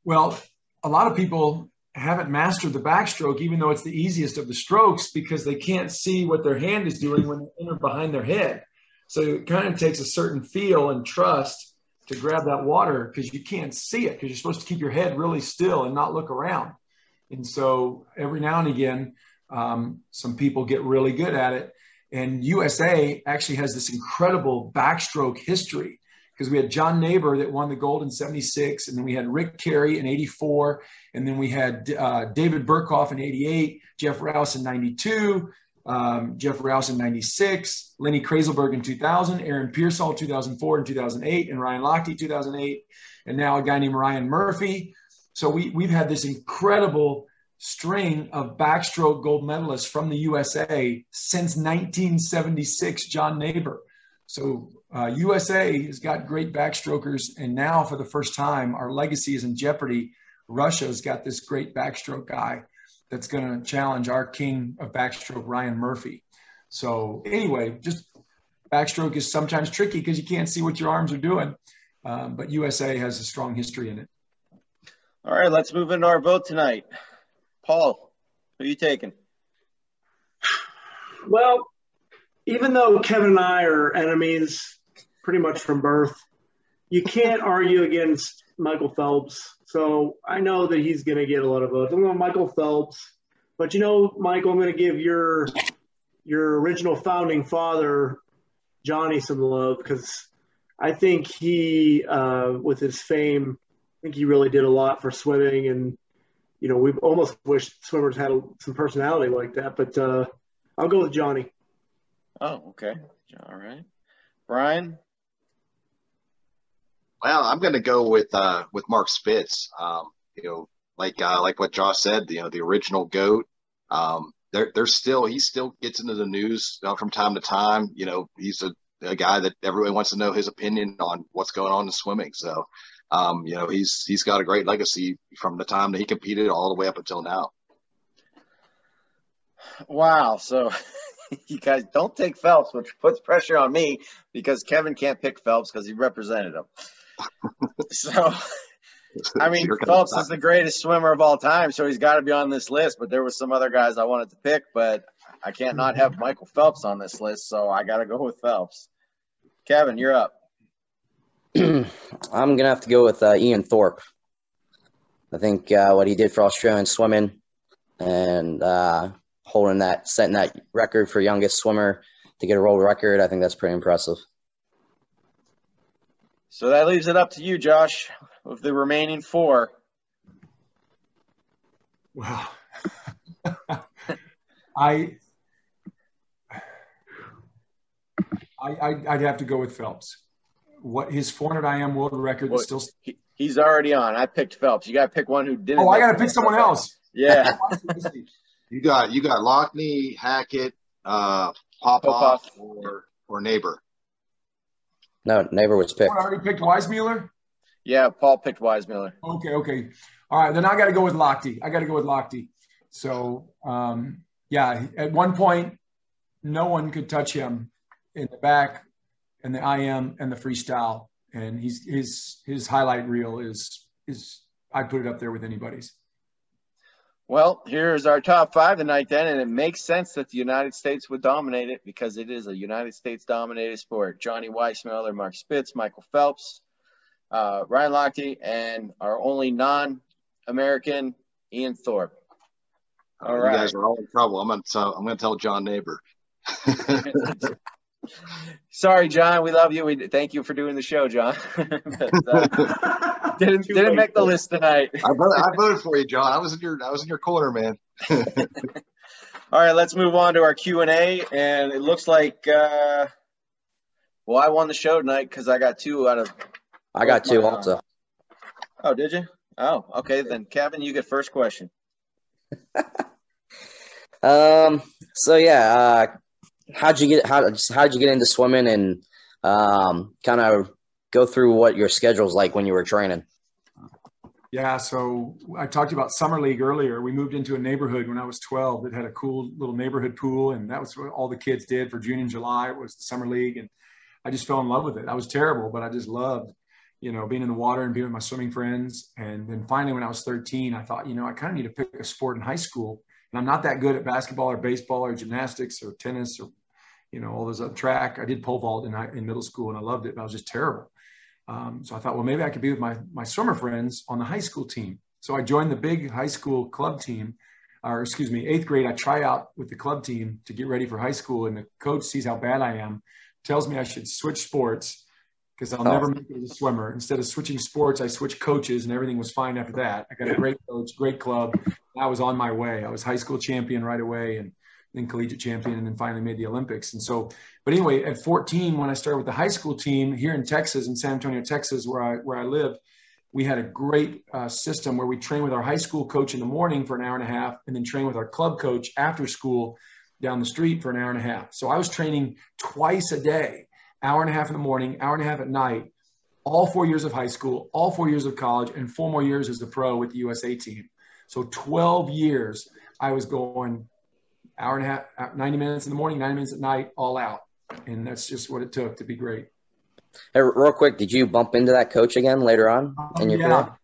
Well, a lot of people haven't mastered the backstroke, even though it's the easiest of the strokes, because they can't see what their hand is doing when they enter behind their head. So it kind of takes a certain feel and trust to grab that water because you can't see it because you're supposed to keep your head really still and not look around. And so every now and again, some people get really good at it. And USA actually has this incredible backstroke history because we had John Naber that won the gold in 76. And then we had Rick Carey in 84. And then we had David Burkhoff in 88, Jeff Rouse in 92, Jeff Rouse in 96, Lenny Kraselberg in 2000, Aaron Pearsall 2004 and 2008, and Ryan Lochte 2008, and now a guy named Ryan Murphy. So we've had this incredible string of backstroke gold medalists from the USA since 1976, John Naber. So USA has got great backstrokers, and now for the first time, our legacy is in jeopardy. Russia's got this great backstroke guy that's going to challenge our king of backstroke, Ryan Murphy. So anyway, just backstroke is sometimes tricky because you can't see what your arms are doing, but USA has a strong history in it. All right, let's move into our vote tonight. Paul, who are you taking? Well, even though Kevin and I are enemies pretty much from birth, you can't argue against Michael Phelps. So I know that he's going to get a lot of votes. I'm going Michael Phelps. But, you know, Michael, I'm going to give your original founding father, Johnny, some love, because I think he, with his fame, I think he really did a lot for swimming. And, you know, we've almost wished swimmers had some personality like that. But I'll go with Johnny. Oh, okay. All right. Brian? Well, I'm going to go with Mark Spitz. You know, like what Josh said, you know, the original GOAT. He still gets into the news from time to time. You know, he's a guy that everyone wants to know his opinion on what's going on in swimming. So, you know, he's got a great legacy from the time that he competed all the way up until now. Wow. So. You guys don't take Phelps, which puts pressure on me because Kevin can't pick Phelps because he represented him. So, I mean, Phelps is the greatest swimmer of all time, so he's got to be on this list. But there were some other guys I wanted to pick, but I can't not have Michael Phelps on this list, so I got to go with Phelps. Kevin, you're up. I'm going to have to go with Ian Thorpe. I think what he did for Australian swimming and setting that record for youngest swimmer to get a world record, I think that's pretty impressive. So that leaves it up to you, Josh, of the remaining four. Wow. I'd have to go with Phelps. What his 400 IM world record is still. He's already on. I picked Phelps. You got to pick one who didn't. Oh, I got to pick someone else. Yeah. You got Lochte, Hackett, Popov, or Naber. No, Naber was picked. I already picked Weissmuller? Yeah, Paul picked Weissmuller. Okay. All right, then I got to go with Lochte. So, yeah, at one point, no one could touch him in the back and the IM and the freestyle. And his highlight reel is I put it up there with anybody's. Well, here's our top five tonight then, and it makes sense that the United States would dominate it because it is a United States-dominated sport. Johnny Weissmuller, Mark Spitz, Michael Phelps, Ryan Lochte, and our only non-American, Ian Thorpe. All right. You guys are all in trouble. I'm going to tell John Naber. Sorry, John. We love you. Thank you for doing the show, John. Didn't make the list tonight. I voted for you, John. I was in your corner, man. All right, let's move on to our Q&A, and it looks like, I won the show tonight because I got two out of. I got two also. Oh, did you? Oh, okay. Then Kevin, you get first question. So yeah. How'd you get into swimming and kind of go through what your schedule's like when you were training? Yeah, so I talked about summer league earlier. We moved into a neighborhood when I was 12 that had a cool little neighborhood pool, and that was what all the kids did for June and July. It was the summer league, and I just fell in love with it. I was terrible, but I just loved, you know, being in the water and being with my swimming friends. And then finally, when I was 13, I thought, you know, I kind of need to pick a sport in high school, and I'm not that good at basketball or baseball or gymnastics or tennis or, you know, all those other track. I did pole vault in middle school, and I loved it, but I was just terrible. So I thought, well, maybe I could be with my swimmer friends on the high school team. So I joined the big high school club team, or excuse me, eighth grade. I try out with the club team to get ready for high school, and the coach sees how bad I am, tells me I should switch sports because I'll never make it as a swimmer. Instead of switching sports, I switched coaches, and everything was fine after that. I got a great coach, great club. I was on my way. I was high school champion right away, and then collegiate champion, and then finally made the Olympics. And so, but anyway, at 14, when I started with the high school team here in Texas, in San Antonio, Texas, where I lived, we had a great system where we trained with our high school coach in the morning for an hour and a half, and then trained with our club coach after school down the street for an hour and a half. So I was training twice a day, hour and a half in the morning, hour and a half at night, all 4 years of high school, all 4 years of college, and 4 more years as the pro with the USA team. So 12 years, I was going hour and a half, 90 minutes in the morning, 90 minutes at night, all out. And that's just what it took to be great. Hey, real quick, did you bump into that coach again later on in your career?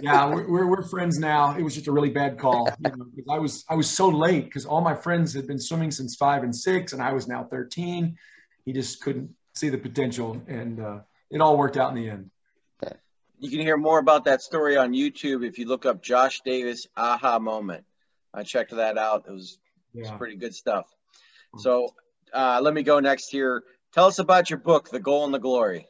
Yeah, we're friends now. It was just a really bad call. You know, because I was so late because all my friends had been swimming since 5 and 6, and I was now 13. He just couldn't see the potential, and it all worked out in the end. You can hear more about that story on YouTube if you look up Josh Davis aha moment. I checked that out. It was pretty good stuff. So let me go next here. Tell us about your book, The Goal and the Glory.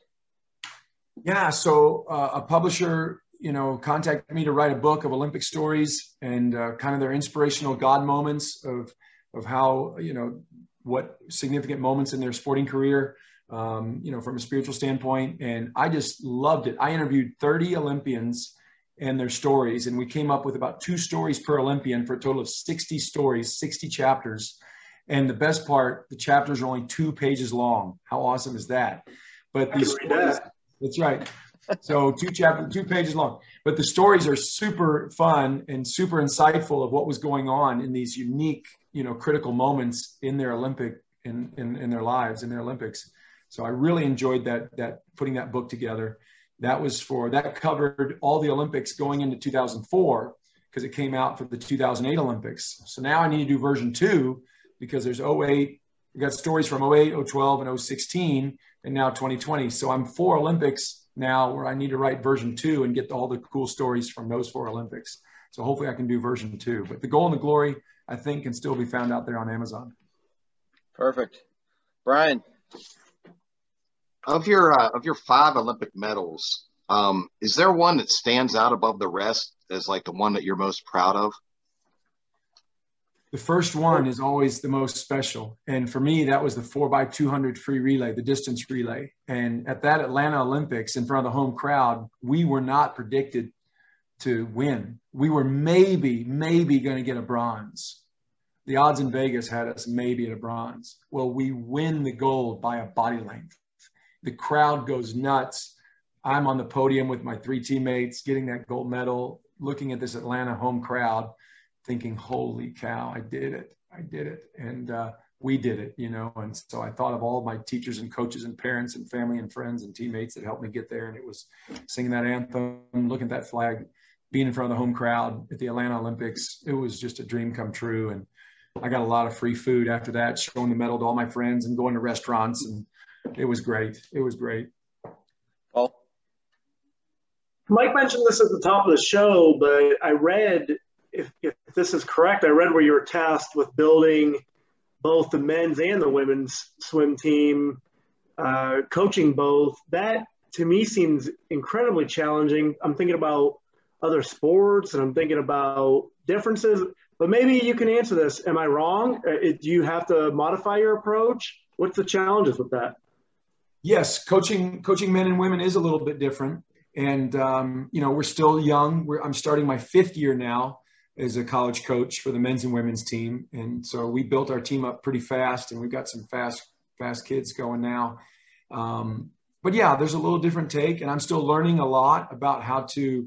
Yeah, so a publisher, you know, contacted me to write a book of Olympic stories and kind of their inspirational God moments of how, you know, what significant moments in their sporting career, you know, from a spiritual standpoint. And I just loved it. I interviewed 30 Olympians and their stories, and we came up with about 2 stories per Olympian for a total of 60 stories, 60 chapters. And the best part, the chapters are only 2 pages long. How awesome is that? But these stories, that's right. So 2 pages long. But the stories are super fun and super insightful of what was going on in these unique, you know, critical moments in their Olympic, in their lives, in their Olympics. So I really enjoyed that putting that book together. That covered all the Olympics going into 2004, because it came out for the 2008 Olympics. So now I need to do version 2. Because there's 08, we got stories from 08, 012, and 016, and now 2020. So I'm 4 Olympics now where I need to write version 2 and get all the cool stories from those 4 Olympics. So hopefully I can do version 2. But The Goal and the Glory, I think, can still be found out there on Amazon. Perfect. Brian? Of your 5 Olympic medals, is there one that stands out above the rest as like the one that you're most proud of? The first one is always the most special. And for me, that was the 4x200 free relay, the distance relay. And at that Atlanta Olympics, in front of the home crowd, we were not predicted to win. We were maybe going to get a bronze. The odds in Vegas had us maybe at a bronze. Well, we win the gold by a body length. The crowd goes nuts. I'm on the podium with my 3 teammates getting that gold medal, looking at this Atlanta home crowd, thinking, holy cow, I did it. And we did it, you know. And so I thought of all of my teachers and coaches and parents and family and friends and teammates that helped me get there. And it was singing that anthem, looking at that flag, being in front of the home crowd at the Atlanta Olympics. It was just a dream come true. And I got a lot of free food after that, showing the medal to all my friends and going to restaurants. And it was great. It was great. Paul? Mike mentioned this at the top of the show, but I read, if this is correct, I read where you were tasked with building both the men's and the women's swim team, coaching both. That, to me, seems incredibly challenging. I'm thinking about other sports, and I'm thinking about differences. But maybe you can answer this. Am I wrong? Do you have to modify your approach? What's the challenges with that? Yes, coaching men and women is a little bit different. And, you know, we're still young. I'm starting my 5th year now as a college coach for the men's and women's team. And so we built our team up pretty fast, and we've got some fast kids going now. But yeah, there's a little different take, and I'm still learning a lot about how to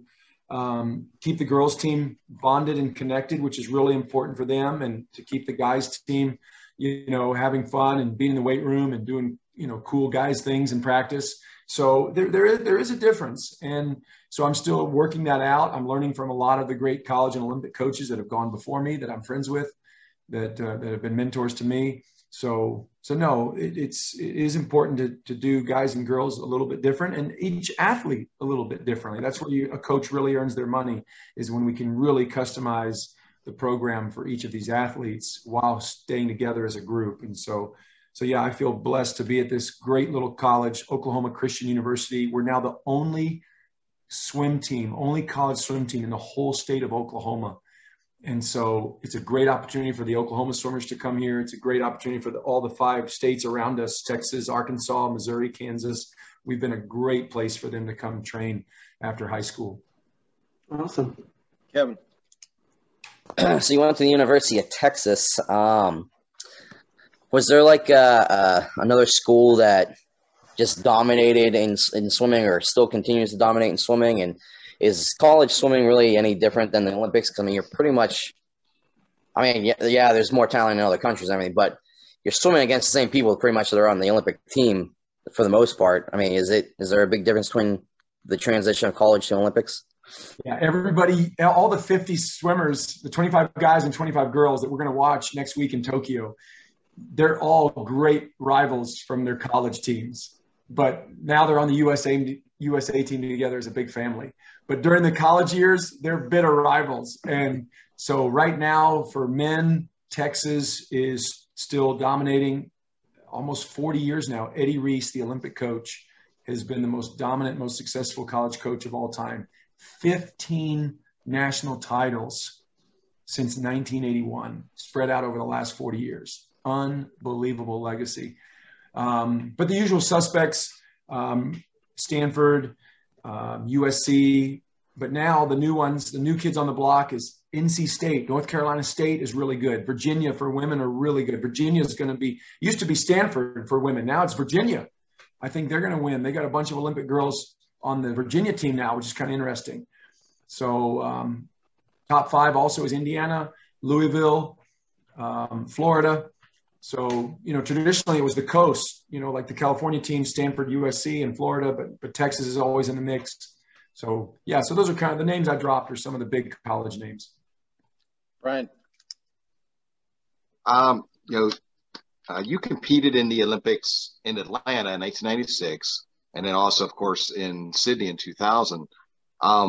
keep the girls team bonded and connected, which is really important for them, and to keep the guys team, you know, having fun and being in the weight room and doing, you know, cool guys things in practice. So there is a difference. And so I'm still working that out. I'm learning from a lot of the great college and Olympic coaches that have gone before me that I'm friends with, that have been mentors to me. So no, it is important to do guys and girls a little bit different, and each athlete a little bit differently. That's where a coach really earns their money, is when we can really customize the program for each of these athletes while staying together as a group. And so yeah, I feel blessed to be at this great little college, Oklahoma Christian University. We're now the only college swim team in the whole state of Oklahoma. And so it's a great opportunity for the Oklahoma Stormers to come here. It's a great opportunity for all the five states around us, Texas, Arkansas, Missouri, Kansas. We've been a great place for them to come train after high school. Awesome. Kevin. So you went to the University of Texas. Was there like another school that just dominated in swimming or still continues to dominate in swimming? And is college swimming really any different than the Olympics? Because, I mean, you're pretty much – I mean, yeah, there's more talent in other countries and everything, but you're swimming against the same people pretty much that are on the Olympic team for the most part. I mean, is there a big difference between the transition of college to Olympics? Yeah, everybody, all the 50 swimmers, the 25 guys and 25 girls that we're going to watch next week in Tokyo, they're all great rivals from their college teams. But now they're on the USA team together as a big family. But during the college years, they're bitter rivals. And so right now for men, Texas is still dominating almost 40 years now. Eddie Reese, the Olympic coach, has been the most dominant, most successful college coach of all time. 15 national titles since 1981, spread out over the last 40 years. Unbelievable legacy. But the usual suspects, Stanford, USC, but now the new ones, the new kids on the block is NC State. North Carolina State is really good. Virginia for women are really good. Virginia is going to be, used to be Stanford for women. Now it's Virginia. I think they're going to win. They got a bunch of Olympic girls on the Virginia team now, which is kind of interesting. So top five also is Indiana, Louisville, Florida. So, you know, traditionally it was the coast, you know, like the California team, Stanford, USC, and Florida, but Texas is always in the mix. So, yeah, so those are kind of the names I dropped are some of the big college names. Brian. You competed in the Olympics in Atlanta in 1996, and then also, of course, in Sydney in 2000. Do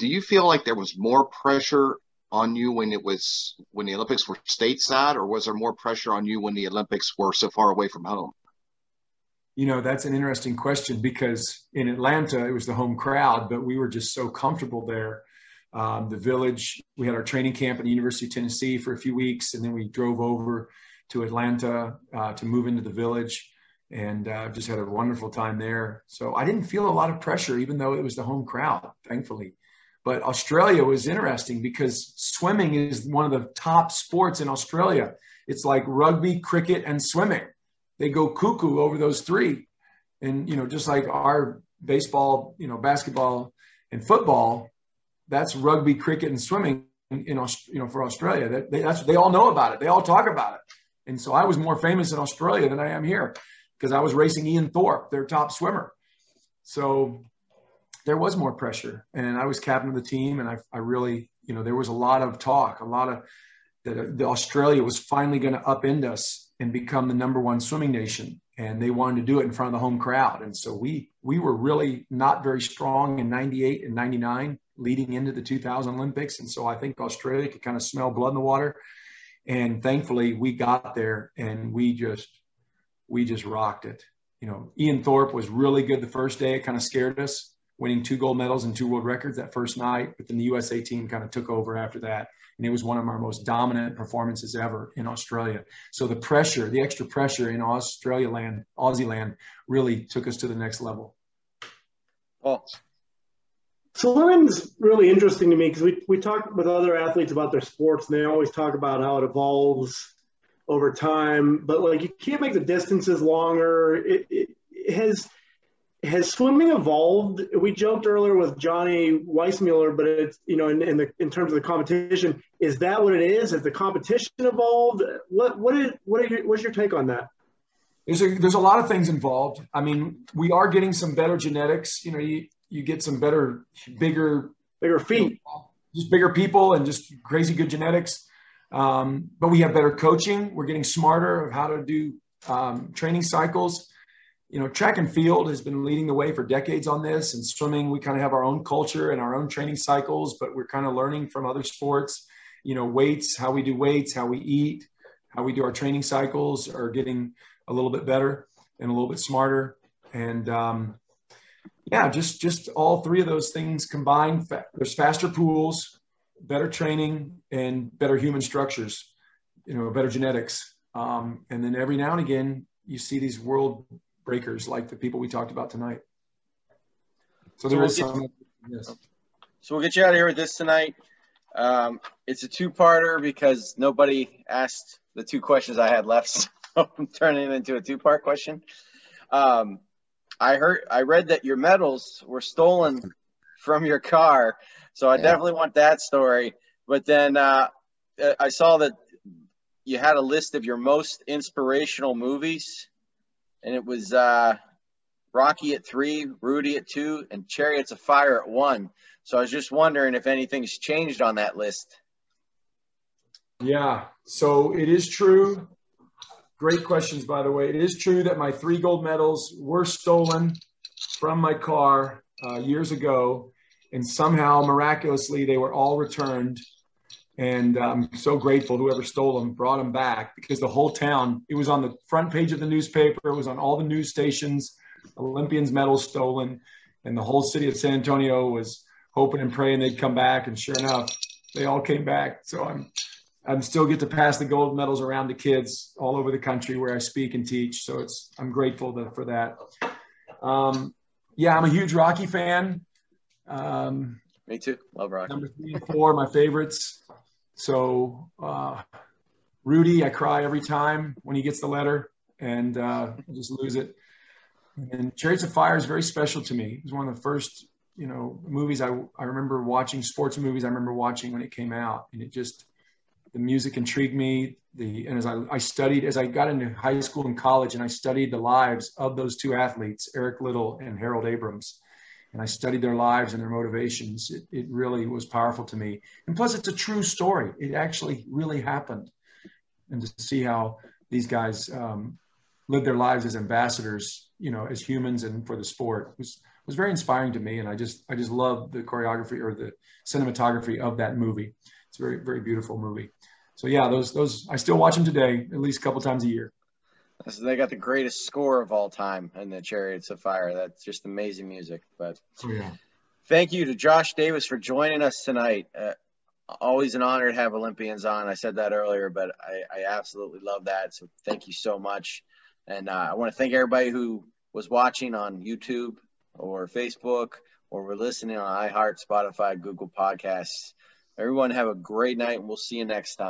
you feel like there was more pressure on you when the Olympics were stateside, or was there more pressure on you when the Olympics were so far away from home? You know, that's an interesting question, because in Atlanta, it was the home crowd, but we were just so comfortable there. The village, we had our training camp at the University of Tennessee for a few weeks, and then we drove over to Atlanta to move into the village, and just had a wonderful time there. So I didn't feel a lot of pressure, even though it was the home crowd, thankfully. But Australia was interesting because swimming is one of the top sports in Australia. It's like rugby, cricket, and swimming. They go cuckoo over those three. And, you know, just like our baseball, you know, basketball and football, that's rugby, cricket, and swimming for Australia. They all know about it. They all talk about it. And so I was more famous in Australia than I am here because I was racing Ian Thorpe, their top swimmer. So there was more pressure, and I was captain of the team, and I really, you know, there was a lot of talk, that Australia was finally going to upend us and become the number one swimming nation, and they wanted to do it in front of the home crowd. And so we were really not very strong in 98 and 99 leading into the 2000 Olympics, and so I think Australia could kind of smell blood in the water, and thankfully we got there, and we just rocked it. You know, Ian Thorpe was really good the first day. It kind of scared us, winning 2 gold medals and 2 world records that first night. But then the USA team kind of took over after that. And it was one of our most dominant performances ever in Australia. So the pressure, the extra pressure in Aussie land, really took us to the next level. Oh. Swimming's really interesting to me because we talk with other athletes about their sports, and they always talk about how it evolves over time. But, like, you can't make the distances longer. Has swimming evolved? We joked earlier with Johnny Weissmuller, but it's, you know, in terms of the competition, is that what it is? Has the competition evolved? What's your take on that? There's a lot of things involved. I mean, we are getting some better genetics. You know, you get some better, bigger feet, just bigger people, and just crazy good genetics. But we have better coaching. We're getting smarter of how to do training cycles. You know, track and field has been leading the way for decades on this, and swimming, we kind of have our own culture and our own training cycles, but we're kind of learning from other sports, you know, weights, how we do weights, how we eat, how we do our training cycles are getting a little bit better and a little bit smarter. And yeah, just all three of those things combined. There's faster pools, better training and better human structures, you know, better genetics. And then every now and again, you see these world breakers like the people we talked about tonight. So there is some. Yes. So we'll get you out of here with this tonight. It's a two-parter because nobody asked the two questions I had left. So I'm turning it into a two-part question. I read that your medals were stolen from your car. So I definitely want that story. But then I saw that you had a list of your most inspirational movies, and it was Rocky at 3, Rudy at 2, and Chariots of Fire at 1. So I was just wondering if anything's changed on that list. Yeah, so it is true. Great questions, by the way. It is true that my 3 gold medals were stolen from my car years ago, and somehow miraculously they were all returned. And I'm so grateful whoever stole them brought them back, because the whole town, it was on the front page of the newspaper, it was on all the news stations, Olympians medals stolen, and the whole city of San Antonio was hoping and praying they'd come back, and sure enough, they all came back. So I'm still get to pass the gold medals around to kids all over the country where I speak and teach. So I'm grateful for that. Yeah, I'm a huge Rocky fan. Me too. Love Rocky. Number 3 and 4, my favorites. So Rudy, I cry every time when he gets the letter, and I just lose it. And Chariots of Fire is very special to me. It was one of the first, you know, movies I remember watching, sports movies I remember watching when it came out. And it just, the music intrigued me. As I got into high school and college, and I studied the lives of those 2 athletes, Eric Little and Harold Abrams. And I studied their lives and their motivations. It really was powerful to me. And plus, it's a true story. It actually really happened. And to see how these guys lived their lives as ambassadors, you know, as humans and for the sport was very inspiring to me. And I just love the choreography or the cinematography of that movie. It's a very, very beautiful movie. So yeah, those I still watch them today, at least a couple times a year. So they got the greatest score of all time in the Chariots of Fire. That's just amazing music. But Thank you to Josh Davis for joining us tonight. Always an honor to have Olympians on. I said that earlier, but I absolutely love that. So thank you so much. And I want to thank everybody who was watching on YouTube or Facebook, or were listening on iHeart, Spotify, Google Podcasts. Everyone have a great night, and we'll see you next time.